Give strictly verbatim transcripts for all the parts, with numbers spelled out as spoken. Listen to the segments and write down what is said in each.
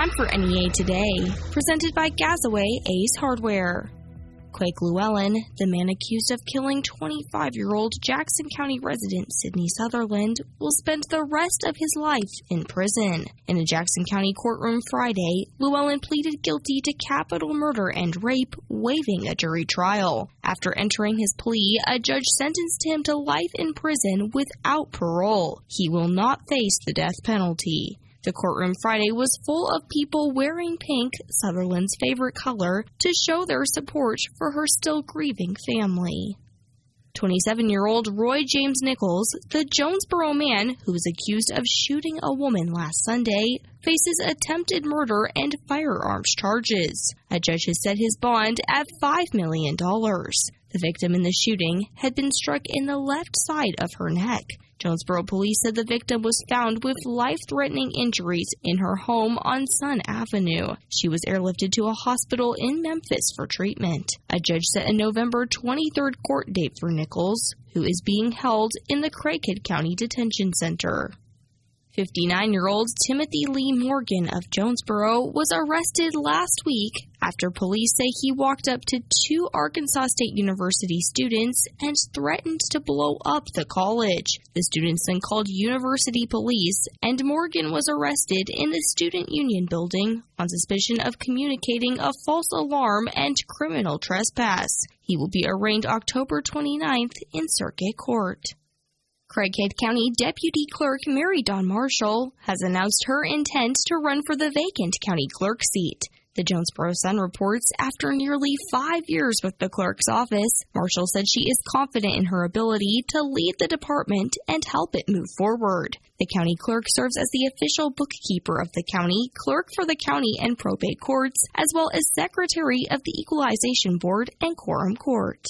Time for N E A Today, presented by Gazaway Ace Hardware. Quake Llewellyn, the man accused of killing twenty-five-year-old Jackson County resident Sydney Sutherland, will spend the rest of his life in prison. In a Jackson County courtroom Friday, Llewellyn pleaded guilty to capital murder and rape, waiving a jury trial. After entering his plea, a judge sentenced him to life in prison without parole. He will not face the death penalty. The courtroom Friday was full of people wearing pink, Sutherland's favorite color, to show their support for her still grieving family. twenty-seven-year-old Roy James Nichols, the Jonesboro man who was accused of shooting a woman last Sunday, faces attempted murder and firearms charges. A judge has set his bond at five million dollars. The victim in the shooting had been struck in the left side of her neck. Jonesboro police said the victim was found with life-threatening injuries in her home on Sun Avenue. She was airlifted to a hospital in Memphis for treatment. A judge set a November twenty-third court date for Nichols, who is being held in the Craighead County Detention Center. fifty-nine-year-old Timothy Lee Morgan of Jonesboro was arrested last week after police say he walked up to two Arkansas State University students and threatened to blow up the college. The students then called university police, and Morgan was arrested in the Student Union building on suspicion of communicating a false alarm and criminal trespass. He will be arraigned October twenty-ninth in circuit court. Craighead County Deputy Clerk Mary Don Marshall has announced her intent to run for the vacant county clerk seat. The Jonesboro Sun reports after nearly five years with the clerk's office, Marshall said she is confident in her ability to lead the department and help it move forward. The county clerk serves as the official bookkeeper of the county, clerk for the county and probate courts, as well as secretary of the Equalization Board and Quorum Court.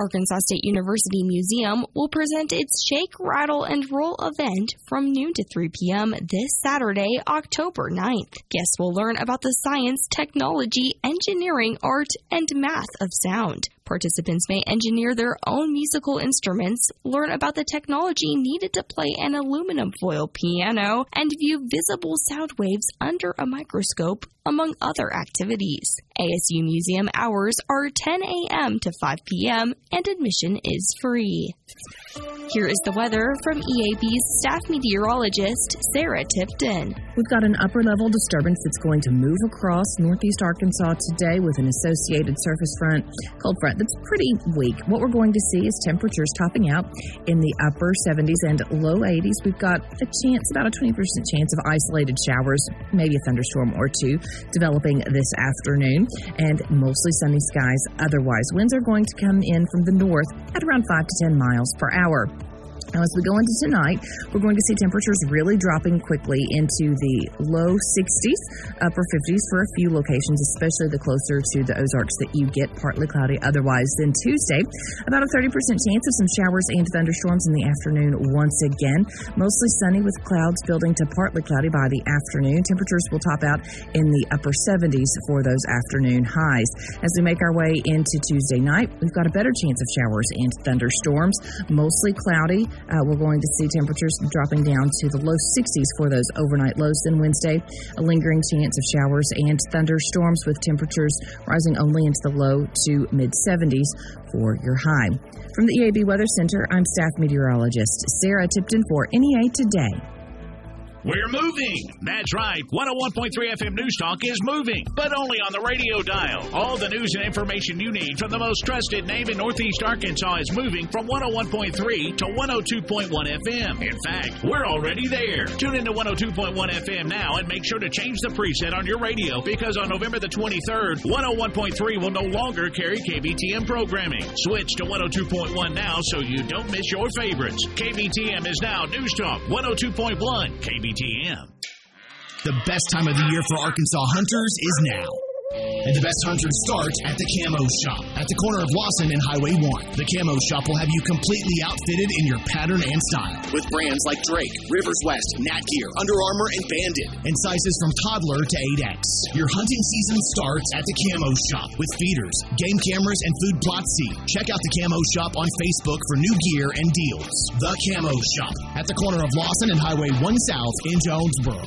Arkansas State University Museum will present its Shake, Rattle, and Roll event from noon to three p.m. this Saturday, October ninth. Guests will learn about the science, technology, engineering, art, and math of sound. Participants may engineer their own musical instruments, learn about the technology needed to play an aluminum foil piano, and view visible sound waves under a microscope, among other activities. A S U Museum hours are ten a.m. to five p.m., and admission is free. Here is the weather from E A B's staff meteorologist, Sarah Tipton. We've got an upper-level disturbance that's going to move across northeast Arkansas today with an associated surface front, cold front that's pretty weak. What we're going to see is temperatures topping out in the upper seventies and low eighties. We've got a chance, about a twenty percent chance of isolated showers, maybe a thunderstorm or two, developing this afternoon, and mostly sunny skies otherwise. Winds are going to come in from the north at around five to ten miles per hour. Now, as we go into tonight, we're going to see temperatures really dropping quickly into the low sixties, upper fifties for a few locations, especially the closer to the Ozarks that you get partly cloudy otherwise. Then Tuesday, about a thirty percent chance of some showers and thunderstorms in the afternoon once again. Mostly sunny with clouds building to partly cloudy by the afternoon. Temperatures will top out in the upper seventies for those afternoon highs. As we make our way into Tuesday night, we've got a better chance of showers and thunderstorms, mostly cloudy. Uh, we're going to see temperatures dropping down to the low sixties for those overnight lows. Then Wednesday, a lingering chance of showers and thunderstorms with temperatures rising only into the low to mid-seventies for your high. From the E A B Weather Center, I'm staff meteorologist Sarah Tipton for N E A Today. We're moving. That's right. one oh one point three F M News Talk is moving, but only on the radio dial. All the news and information you need from the most trusted name in Northeast Arkansas is moving from one oh one point three to one oh two point one F M. In fact, we're already there. Tune into one oh two point one F M now and make sure to change the preset on your radio, because on November the twenty-third, one oh one point three will no longer carry K B T M programming. Switch to one oh two point one now so you don't miss your favorites. K B T M is now News Talk one oh two point one K B T M. The best time of the year for Arkansas hunters is now. And the best hunters start at the Camo Shop at the corner of Lawson and Highway one. The Camo Shop will have you completely outfitted in your pattern and style with brands like Drake, Rivers West, Nat Gear, Under Armour, and Bandit, and sizes from toddler to eight X. Your hunting season starts at the Camo Shop with feeders, game cameras, and food plot C. Check out the Camo Shop on Facebook for new gear and deals. The Camo Shop at the corner of Lawson and Highway one South in Jonesboro.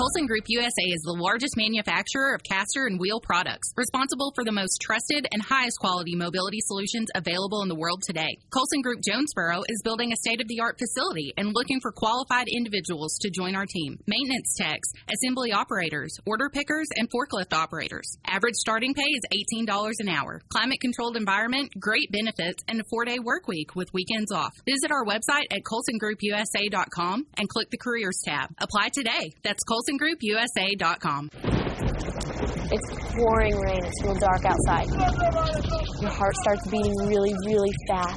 Colson Group U S A is the largest manufacturer of caster and wheel products, responsible for the most trusted and highest quality mobility solutions available in the world today. Colson Group Jonesboro is building a state-of-the-art facility and looking for qualified individuals to join our team. Maintenance techs, assembly operators, order pickers, and forklift operators. Average starting pay is eighteen dollars an hour. Climate-controlled environment, great benefits, and a four-day work week with weekends off. Visit our website at colson group u s a dot com and click the Careers tab. Apply today. That's Colson Group U S A dot com. It's pouring rain. It's real dark outside. Your heart starts beating really, really fast.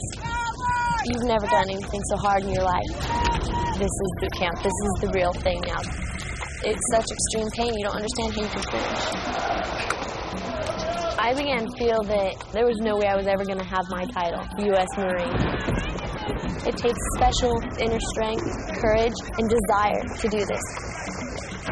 You've never done anything so hard in your life. This is boot camp. This is the real thing now. It's such extreme pain. You don't understand how you can feel. I began to feel that there was no way I was ever going to have my title, U S Marine. It takes special inner strength, courage, and desire to do this.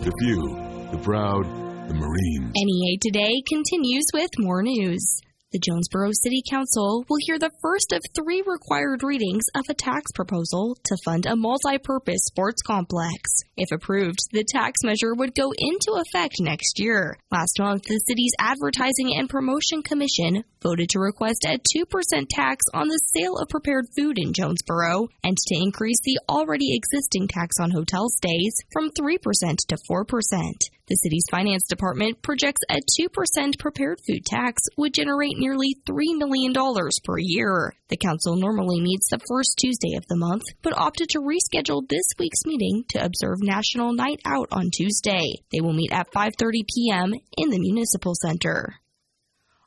The few, the proud, the Marines. N E A Today continues with more news. The Jonesboro City Council will hear the first of three required readings of a tax proposal to fund a multi-purpose sports complex. If approved, the tax measure would go into effect next year. Last month, the city's Advertising and Promotion Commission voted to request a two percent tax on the sale of prepared food in Jonesboro and to increase the already existing tax on hotel stays from three percent to four percent. The city's finance department projects a two percent prepared food tax would generate nearly three million dollars per year. The council normally meets the first Tuesday of the month, but opted to reschedule this week's meeting to observe National Night Out on Tuesday. They will meet at five thirty p.m. in the Municipal Center.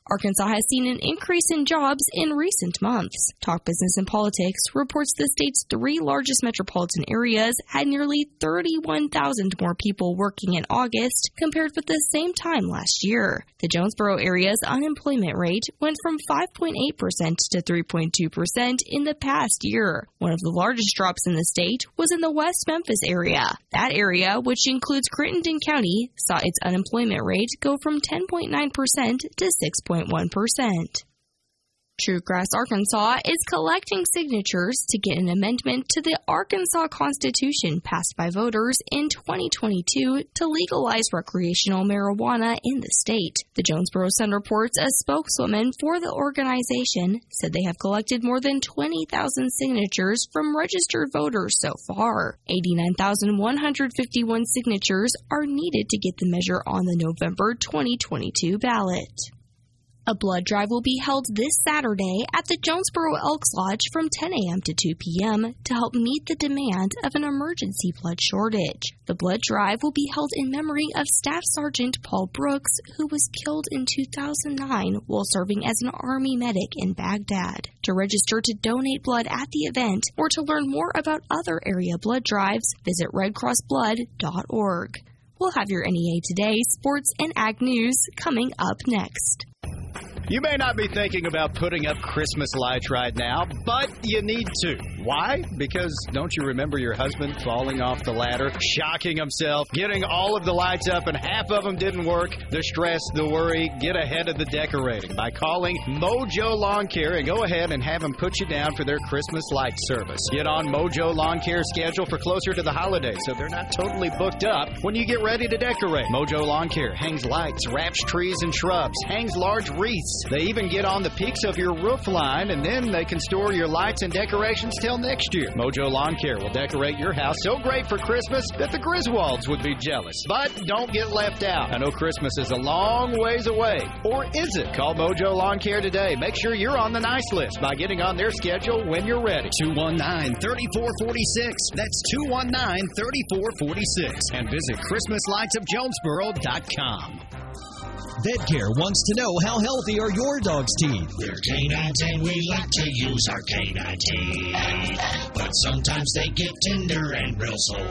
Arkansas has seen an increase in jobs in recent months. Talk Business and Politics reports the state's three largest metropolitan areas had nearly thirty-one thousand more people working in August compared with the same time last year. The Jonesboro area's unemployment rate went from five point eight percent to three point two percent in the past year. One of the largest drops in the state was in the West Memphis area. That area, which includes Crittenden County, saw its unemployment rate go from ten point nine percent to six point two percent. True Grass, Arkansas is collecting signatures to get an amendment to the Arkansas Constitution passed by voters in twenty twenty-two to legalize recreational marijuana in the state. The Jonesboro Sun reports a spokeswoman for the organization said they have collected more than twenty thousand signatures from registered voters so far. eighty-nine thousand one hundred fifty-one signatures are needed to get the measure on the November twenty twenty-two ballot. A blood drive will be held this Saturday at the Jonesboro Elks Lodge from ten a.m. to two p.m. to help meet the demand of an emergency blood shortage. The blood drive will be held in memory of Staff Sergeant Paul Brooks, who was killed in two thousand nine while serving as an Army medic in Baghdad. To register to donate blood at the event or to learn more about other area blood drives, visit red cross blood dot org. We'll have your N E A Today sports and ag news coming up next. You may not be thinking about putting up Christmas lights right now, but you need to. Why? Because don't you remember your husband falling off the ladder, shocking himself, getting all of the lights up, and half of them didn't work? The stress, the worry, get ahead of the decorating by calling Mojo Lawn Care and go ahead and have them put you down for their Christmas light service. Get on Mojo Lawn Care's schedule for closer to the holidays so they're not totally booked up when you get ready to decorate. Mojo Lawn Care hangs lights, wraps trees and shrubs, hangs large wreaths. They even get on the peaks of your roof line, and then they can store your lights and decorations till sale next year. Mojo Lawn Care will decorate your house so great for Christmas that the Griswolds would be jealous. But don't get left out. I know Christmas is a long ways away. Or is it? Call Mojo Lawn Care today. Make sure you're on the nice list by getting on their schedule when you're ready. two one nine, three four four six. That's two one nine, three four four six. And visit Christmas Lights of Jonesboro dot com. VetCare wants to know how healthy are your dog's teeth. We're canines and we like to use our canine teeth, but sometimes they get tender and real sore.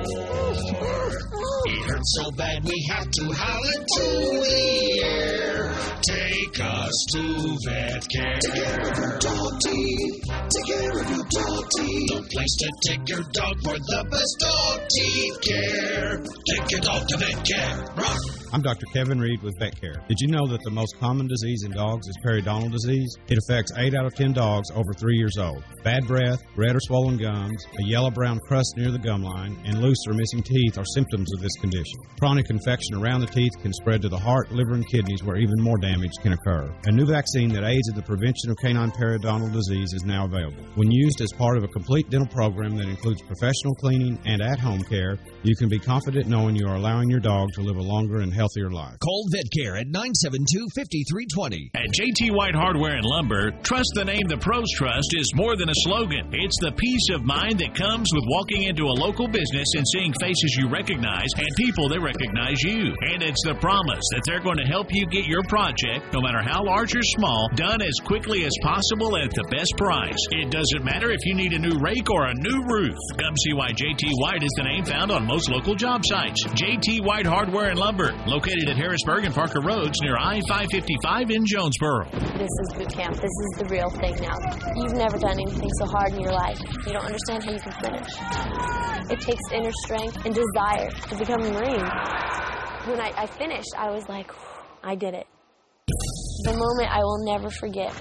It hurts so bad we have to howl into the air. Take us to VetCare. Take care of your dog teeth. Take care of your dog teeth. The place to take your dog for the best dog teeth care. Take your dog to VetCare. Rock. I'm Doctor Kevin Reed with VetCare. Did you know that the most common disease in dogs is periodontal disease? It affects eight out of ten dogs over three years old. Bad breath, red or swollen gums, a yellow-brown crust near the gum line, and loose or missing teeth are symptoms of this condition. Chronic infection around the teeth can spread to the heart, liver, and kidneys where even more damage can occur. A new vaccine that aids in the prevention of canine periodontal disease is now available. When used as part of a complete dental program that includes professional cleaning and at-home care, you can be confident knowing you are allowing your dog to live a longer and healthier healthier life. Call VetCare at nine seven two, five three two zero. At J T White Hardware and Lumber, trust the name the pros trust is more than a slogan. It's the peace of mind that comes with walking into a local business and seeing faces you recognize and people that recognize you. And it's the promise that they're going to help you get your project, no matter how large or small, done as quickly as possible at the best price. It doesn't matter if you need a new rake or a new roof. Come see why J T White is the name found on most local job sites. J T White Hardware and Lumber. Located at Harrisburg and Parker Roads near I five fifty-five in Jonesboro. This is boot camp. This is the real thing now. You've never done anything so hard in your life. You don't understand how you can finish. It takes inner strength and desire to become a Marine. When I, I finished, I was like, I did it. The moment I will never forget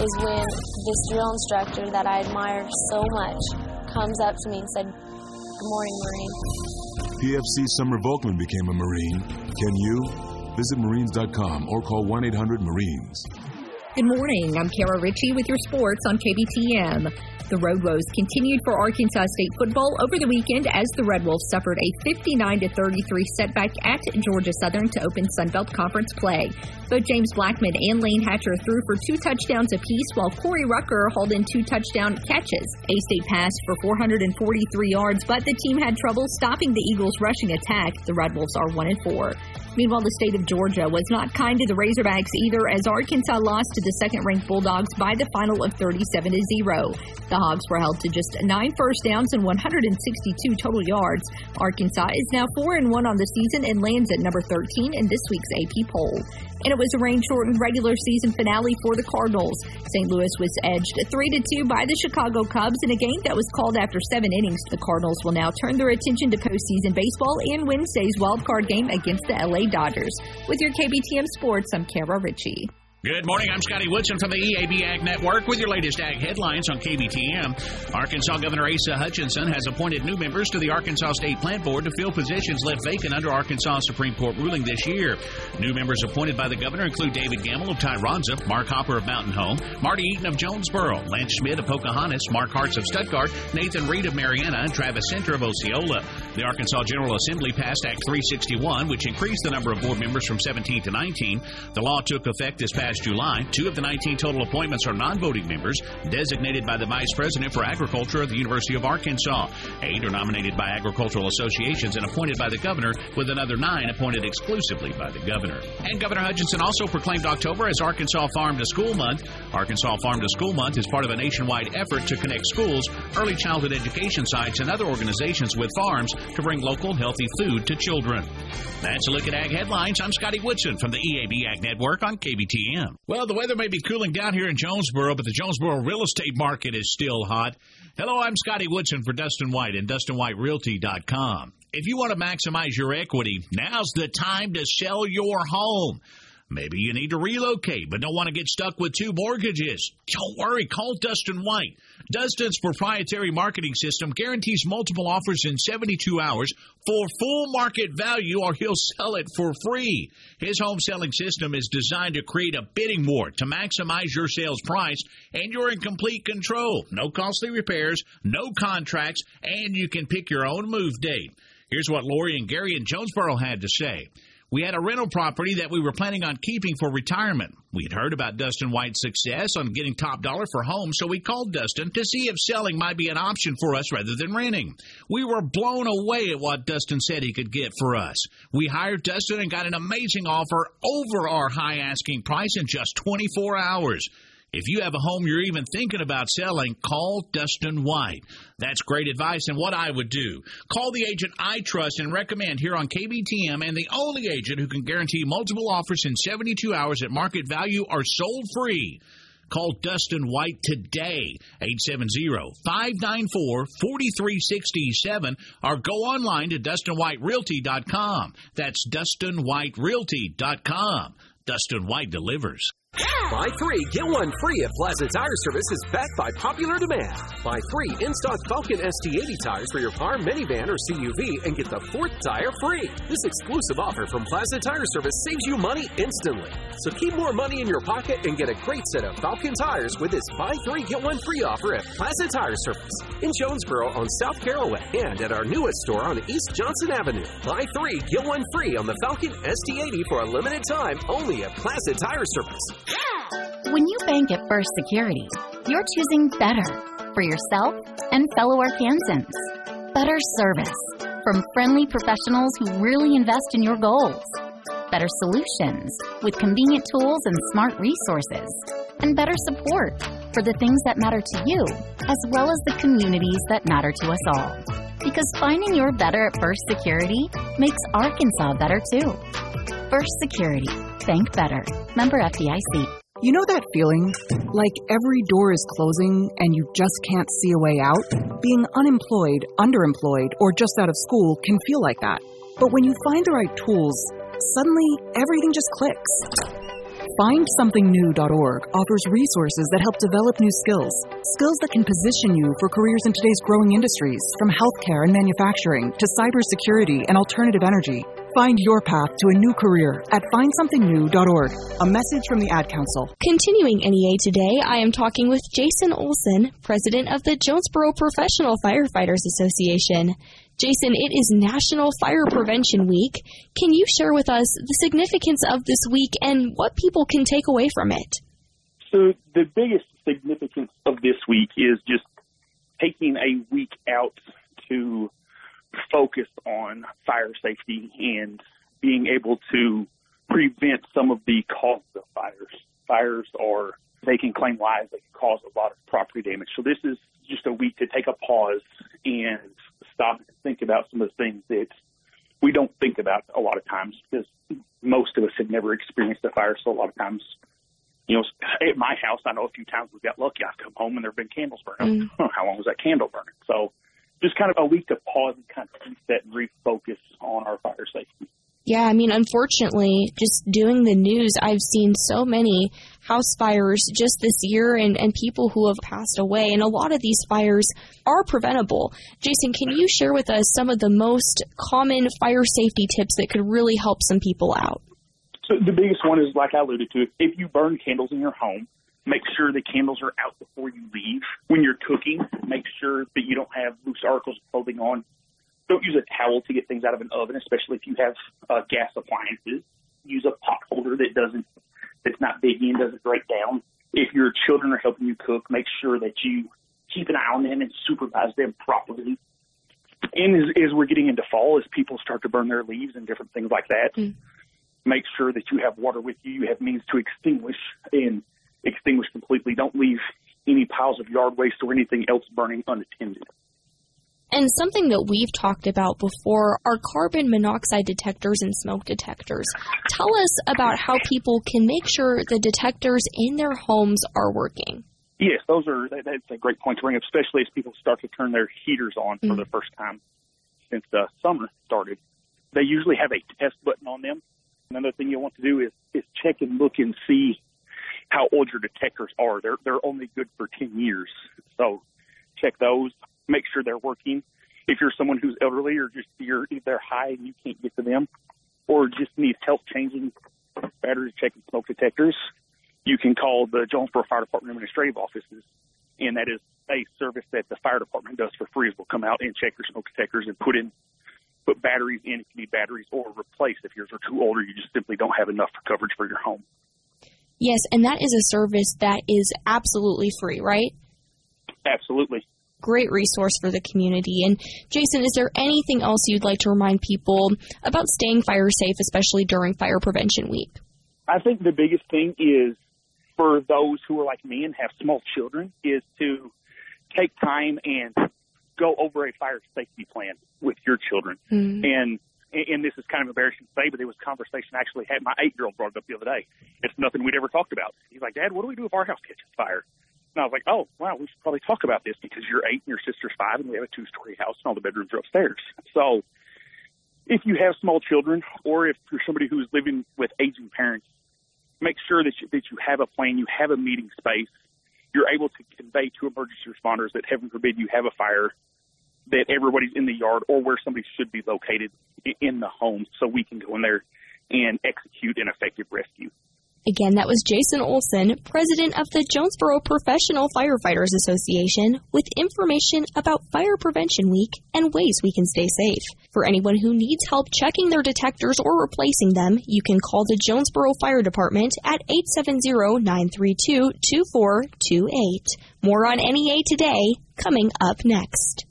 is when this drill instructor that I admire so much comes up to me and said, "Good morning, Marine." P F C Summer Volkman became a Marine. Can you? Visit Marines dot com or call one eight hundred Marines. Good morning. I'm Kara Ritchie with your sports on K B T M. The Road Woes continued for Arkansas State football over the weekend as the Red Wolves suffered a fifty-nine to thirty-three setback at Georgia Southern to open Sun Belt Conference play. Both James Blackman and Lane Hatcher threw for two touchdowns apiece, while Corey Rucker hauled in two touchdown catches. A-State passed for four hundred forty-three yards, but the team had trouble stopping the Eagles' rushing attack. The Red Wolves are one and four. Meanwhile, the state of Georgia was not kind to the Razorbacks either, as Arkansas lost to the second-ranked Bulldogs by the final of thirty-seven to zero. The Hogs were held to just nine first downs and one hundred sixty-two total yards. Arkansas is now four and one on the season and lands at number thirteen in this week's A P poll. And it was a rain-shortened regular season finale for the Cardinals. Saint Louis was edged three to two by the Chicago Cubs in a game that was called after seven innings. The Cardinals will now turn their attention to postseason baseball and Wednesday's wildcard game against the L A Dodgers. With your K B T M Sports, I'm Kara Ritchie. Good morning. I'm Scotty Woodson from the E A B Ag Network with your latest ag headlines on K B T M. Arkansas Governor Asa Hutchinson has appointed new members to the Arkansas State Plant Board to fill positions left vacant under Arkansas Supreme Court ruling this year. New members appointed by the governor include David Gamble of Tyronza, Mark Hopper of Mountain Home, Marty Eaton of Jonesboro, Lance Schmidt of Pocahontas, Mark Hartz of Stuttgart, Nathan Reed of Mariana, and Travis Center of Osceola. The Arkansas General Assembly passed Act three sixty-one, which increased the number of board members from seventeen to nineteen. The law took effect this past July. Two of the nineteen total appointments are non-voting members designated by the Vice President for Agriculture of the University of Arkansas. Eight are nominated by agricultural associations and appointed by the governor, with another nine appointed exclusively by the governor. And Governor Hutchinson also proclaimed October as Arkansas Farm to School Month. Arkansas Farm to School Month is part of a nationwide effort to connect schools, early childhood education sites, and other organizations with farms to bring local healthy food to children. That's a look at Ag Headlines. I'm Scotty Woodson from the E A B Ag Network on K B T M. Well, the weather may be cooling down here in Jonesboro, but the Jonesboro real estate market is still hot. Hello, I'm Scotty Woodson for Dustin White and Dustin White Realty dot com. If you want to maximize your equity, now's the time to sell your home. Maybe you need to relocate but don't want to get stuck with two mortgages. Don't worry, call Dustin White. Dustin's proprietary marketing system guarantees multiple offers in seventy-two hours for full market value, or he'll sell it for free. His home selling system is designed to create a bidding war to maximize your sales price, and you're in complete control. No costly repairs, no contracts, and you can pick your own move date. Here's what Lori and Gary in Jonesboro had to say. We had a rental property that we were planning on keeping for retirement. We had heard about Dustin White's success on getting top dollar for homes, so we called Dustin to see if selling might be an option for us rather than renting. We were blown away at what Dustin said he could get for us. We hired Dustin and got an amazing offer over our high asking price in just twenty-four hours. If you have a home you're even thinking about selling, call Dustin White. That's great advice and what I would do. Call the agent I trust and recommend here on K B T M, and the only agent who can guarantee multiple offers in seventy-two hours at market value are sold free. Call Dustin White today, eight seven zero, five nine four, four three six seven, or go online to Dustin White Realty dot com. That's Dustin White Realty dot com. Dustin White delivers. Buy three, get one free at Plaza Tire Service is back by popular demand. Buy three in-stock Falcon S T eighty tires for your car, minivan, or C U V and get the fourth tire free. This exclusive offer from Plaza Tire Service saves you money instantly. So keep more money in your pocket and get a great set of Falcon tires with this buy three, get one free offer at Plaza Tire Service in Jonesboro on South Caraway and at our newest store on East Johnson Avenue. Buy three, get one free on the Falcon S T eighty for a limited time only at Plaza Tire Service. When you bank at First Security, you're choosing better for yourself and fellow Arkansans. Better service from friendly professionals who really invest in your goals. Better solutions with convenient tools and smart resources. And better support for the things that matter to you, as well as the communities that matter to us all. Because finding your better at First Security makes Arkansas better too. First Security. Bank better. Member F D I C. You know that feeling? Like every door is closing and you just can't see a way out? Being unemployed, underemployed, or just out of school can feel like that. But when you find the right tools, suddenly everything just clicks. Find Something New dot org offers resources that help develop new skills, skills that can position you for careers in today's growing industries, from healthcare and manufacturing to cybersecurity and alternative energy. Find your path to a new career at Find Something New dot org. A message from the Ad Council. Continuing N E A Today, I am talking with Jason Olson, president of the Jonesboro Professional Firefighters Association. Jason, it is National Fire Prevention Week. Can you share with us the significance of this week and what people can take away from it? So the biggest significance of this week is just taking a week out to focus on fire safety and being able to prevent some of the causes of fires. Fires are, they can claim lives, they can cause a lot of property damage. So this is just a week to take a pause and stop and think about some of the things that we don't think about a lot of times, because most of us have never experienced a fire. So a lot of times, you know, at my house, I know a few times we got lucky. I've come home and there have been candles burning. Mm. I don't know how long was that candle burning? So just kind of a week to pause and kind of reset and refocus on our fire safety. Yeah, I mean, unfortunately, just doing the news, I've seen so many house fires just this year and, and people who have passed away, and a lot of these fires are preventable. Jason, can you share with us some of the most common fire safety tips that could really help some people out? So the biggest one is, like I alluded to, if you burn candles in your home, make sure the candles are out before you leave. When you're cooking, make sure that you don't have loose articles of clothing on. Don't use a towel to get things out of an oven, especially if you have uh, gas appliances. Use a pot holder that doesn't, that's not big and doesn't break down. If your children are helping you cook, make sure that you keep an eye on them and supervise them properly. And as, as we're getting into fall, as people start to burn their leaves and different things like that, mm. make sure that you have water with you, you have means to extinguish and extinguish completely. Don't leave any piles of yard waste or anything else burning unattended. And something that we've talked about before are carbon monoxide detectors and smoke detectors. Tell us about how people can make sure the detectors in their homes are working. Yes, those are that, that's a great point to bring up, especially as people start to turn their heaters on mm-hmm. for the first time since the summer started. They usually have a test button on them. Another thing you'll want to do is, is check and look and see how old your detectors are. They're, they're only good for ten years. So check those, make sure they're working. If you're someone who's elderly or just you're, they're high and you can't get to them or just need help changing batteries, checking smoke detectors, you can call the Jonesboro Fire Department Administrative Offices, and that is a service that the fire department does for free. Is we'll come out and check your smoke detectors and put in put batteries in. It can be batteries or replaced if yours are too old or you just simply don't have enough for coverage for your home. Yes, and that is a service that is absolutely free, right? Absolutely. Great resource for the community. And Jason, is there anything else you'd like to remind people about staying fire safe, especially during Fire Prevention Week? I think the biggest thing is for those who are like me and have small children is to take time and go over a fire safety plan with your children. Mm-hmm. And and this is kind of embarrassing to say, but it was a conversation I actually had. My eight-year-old brought it up the other day. It's nothing we'd ever talked about. He's like, Dad, what do we do if our house catches fire? And I was like, oh, wow, we should probably talk about this because you're eight and your sister's five and we have a two-story house and all the bedrooms are upstairs. So if you have small children or if you're somebody who's living with aging parents, make sure that you, that you have a plan, you have a meeting space, you're able to convey to emergency responders that, heaven forbid, you have a fire, that everybody's in the yard or where somebody should be located in the home so we can go in there and execute an effective rescue. Again, that was Jason Olson, president of the Jonesboro Professional Firefighters Association, with information about Fire Prevention Week and ways we can stay safe. For anyone who needs help checking their detectors or replacing them, you can call the Jonesboro Fire Department at eight seven zero, nine three two, two four two eight. More on N E A Today, coming up next.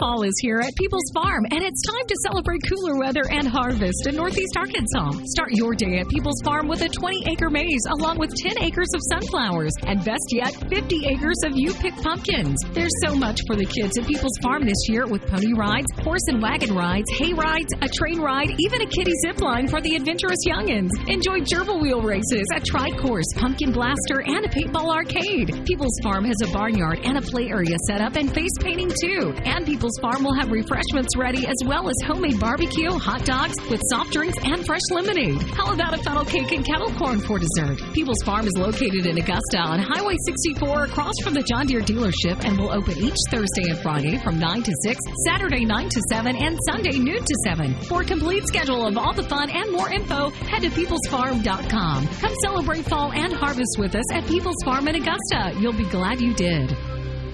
Fall is here at People's Farm, and it's time to celebrate cooler weather and harvest in Northeast Arkansas. Start your day at People's Farm with a twenty-acre maze along with ten acres of sunflowers, and best yet, fifty acres of you-pick pumpkins. There's so much for the kids at People's Farm this year with pony rides, horse and wagon rides, hay rides, a train ride, even a kiddie zip line for the adventurous youngins. Enjoy gerbil wheel races, a tri-course, pumpkin blaster, and a paintball arcade. People's Farm has a barnyard and a play area set up and face painting, too. And People's Farm will have refreshments ready as well as homemade barbecue, hot dogs with soft drinks, and fresh lemonade. How about a funnel cake and kettle corn for dessert? People's Farm is located in Augusta on Highway sixty-four across from the John Deere dealership and will open each Thursday and Friday from nine to six, Saturday nine to seven, and Sunday noon to seven. For a complete schedule of all the fun and more info, head to peoples farm dot com. Come celebrate fall and harvest with us at People's Farm in Augusta. You'll be glad you did.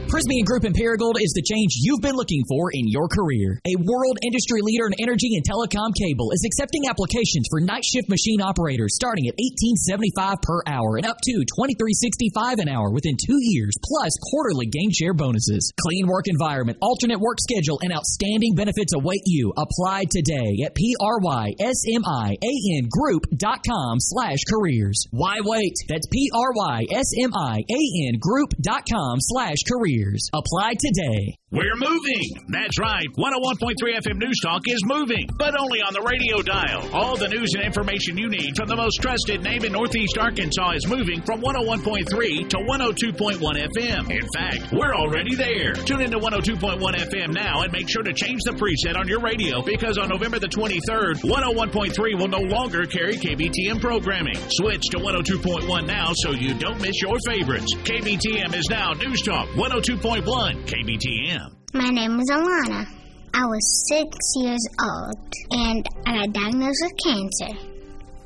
Prysmian Group in Paragold is the change you've been looking for in your career. A world industry leader in energy and telecom cable is accepting applications for night shift machine operators starting at eighteen seventy-five per hour and up to twenty-three sixty-five an hour within two years, plus quarterly gain share bonuses. Clean work environment, alternate work schedule, and outstanding benefits await you. Apply today at P R Y S M I A N group dot com slash careers. Why wait? That's P R Y S M I A N group dot com slash careers. Apply today. We're moving. That's right. one oh one point three F M News Talk is moving, but only on the radio dial. All the news and information you need from the most trusted name in Northeast Arkansas is moving from one oh one point three to one oh two point one F M. In fact, we're already there. Tune into one oh two point one F M now and make sure to change the preset on your radio because on November the twenty-third, one oh one point three will no longer carry K B T M programming. Switch to one oh two point one now so you don't miss your favorites. K B T M is now News Talk one oh two point one K B T M. My name is Alana. I was six years old, and I got diagnosed with cancer.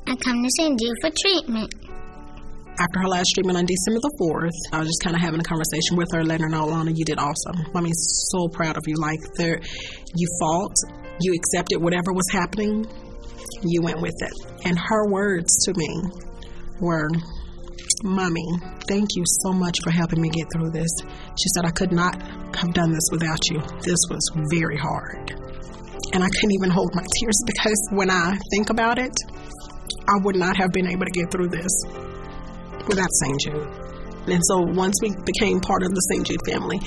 I come to Saint Jude for treatment. After her last treatment on December the fourth, I was just kind of having a conversation with her, letting her know, Alana, you did awesome. I mean, so proud of you. Like, there, you fought, you accepted whatever was happening, you went with it. And her words to me were, Mommy, thank you so much for helping me get through this. She said, I could not have done this without you. This was very hard. And I couldn't even hold my tears because when I think about it, I would not have been able to get through this without Saint Jude. And so once we became part of the Saint Jude family,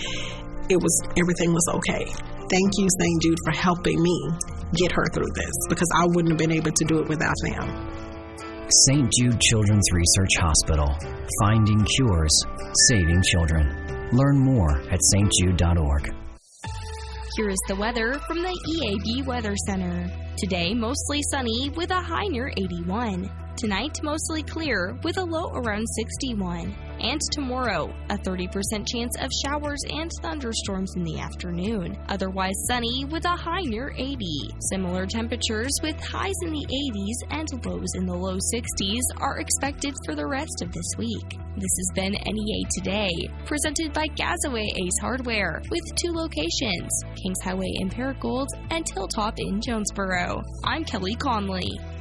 it was everything was okay. Thank you, Saint Jude, for helping me get her through this because I wouldn't have been able to do it without them. Saint Jude Children's Research Hospital. Finding cures, saving children. Learn more at st jude dot org. Here's the weather from the E A B Weather Center. Today, mostly sunny with a high near eighty-one. Tonight, mostly clear with a low around sixty-one. And tomorrow, a thirty percent chance of showers and thunderstorms in the afternoon. Otherwise sunny with a high near eighty. Similar temperatures with highs in the eighties and lows in the low sixties are expected for the rest of this week. This has been N E A Today, presented by Gazaway Ace Hardware, with two locations, Kings Highway in Paragould and Hilltop in Jonesboro. I'm Kelly Conley.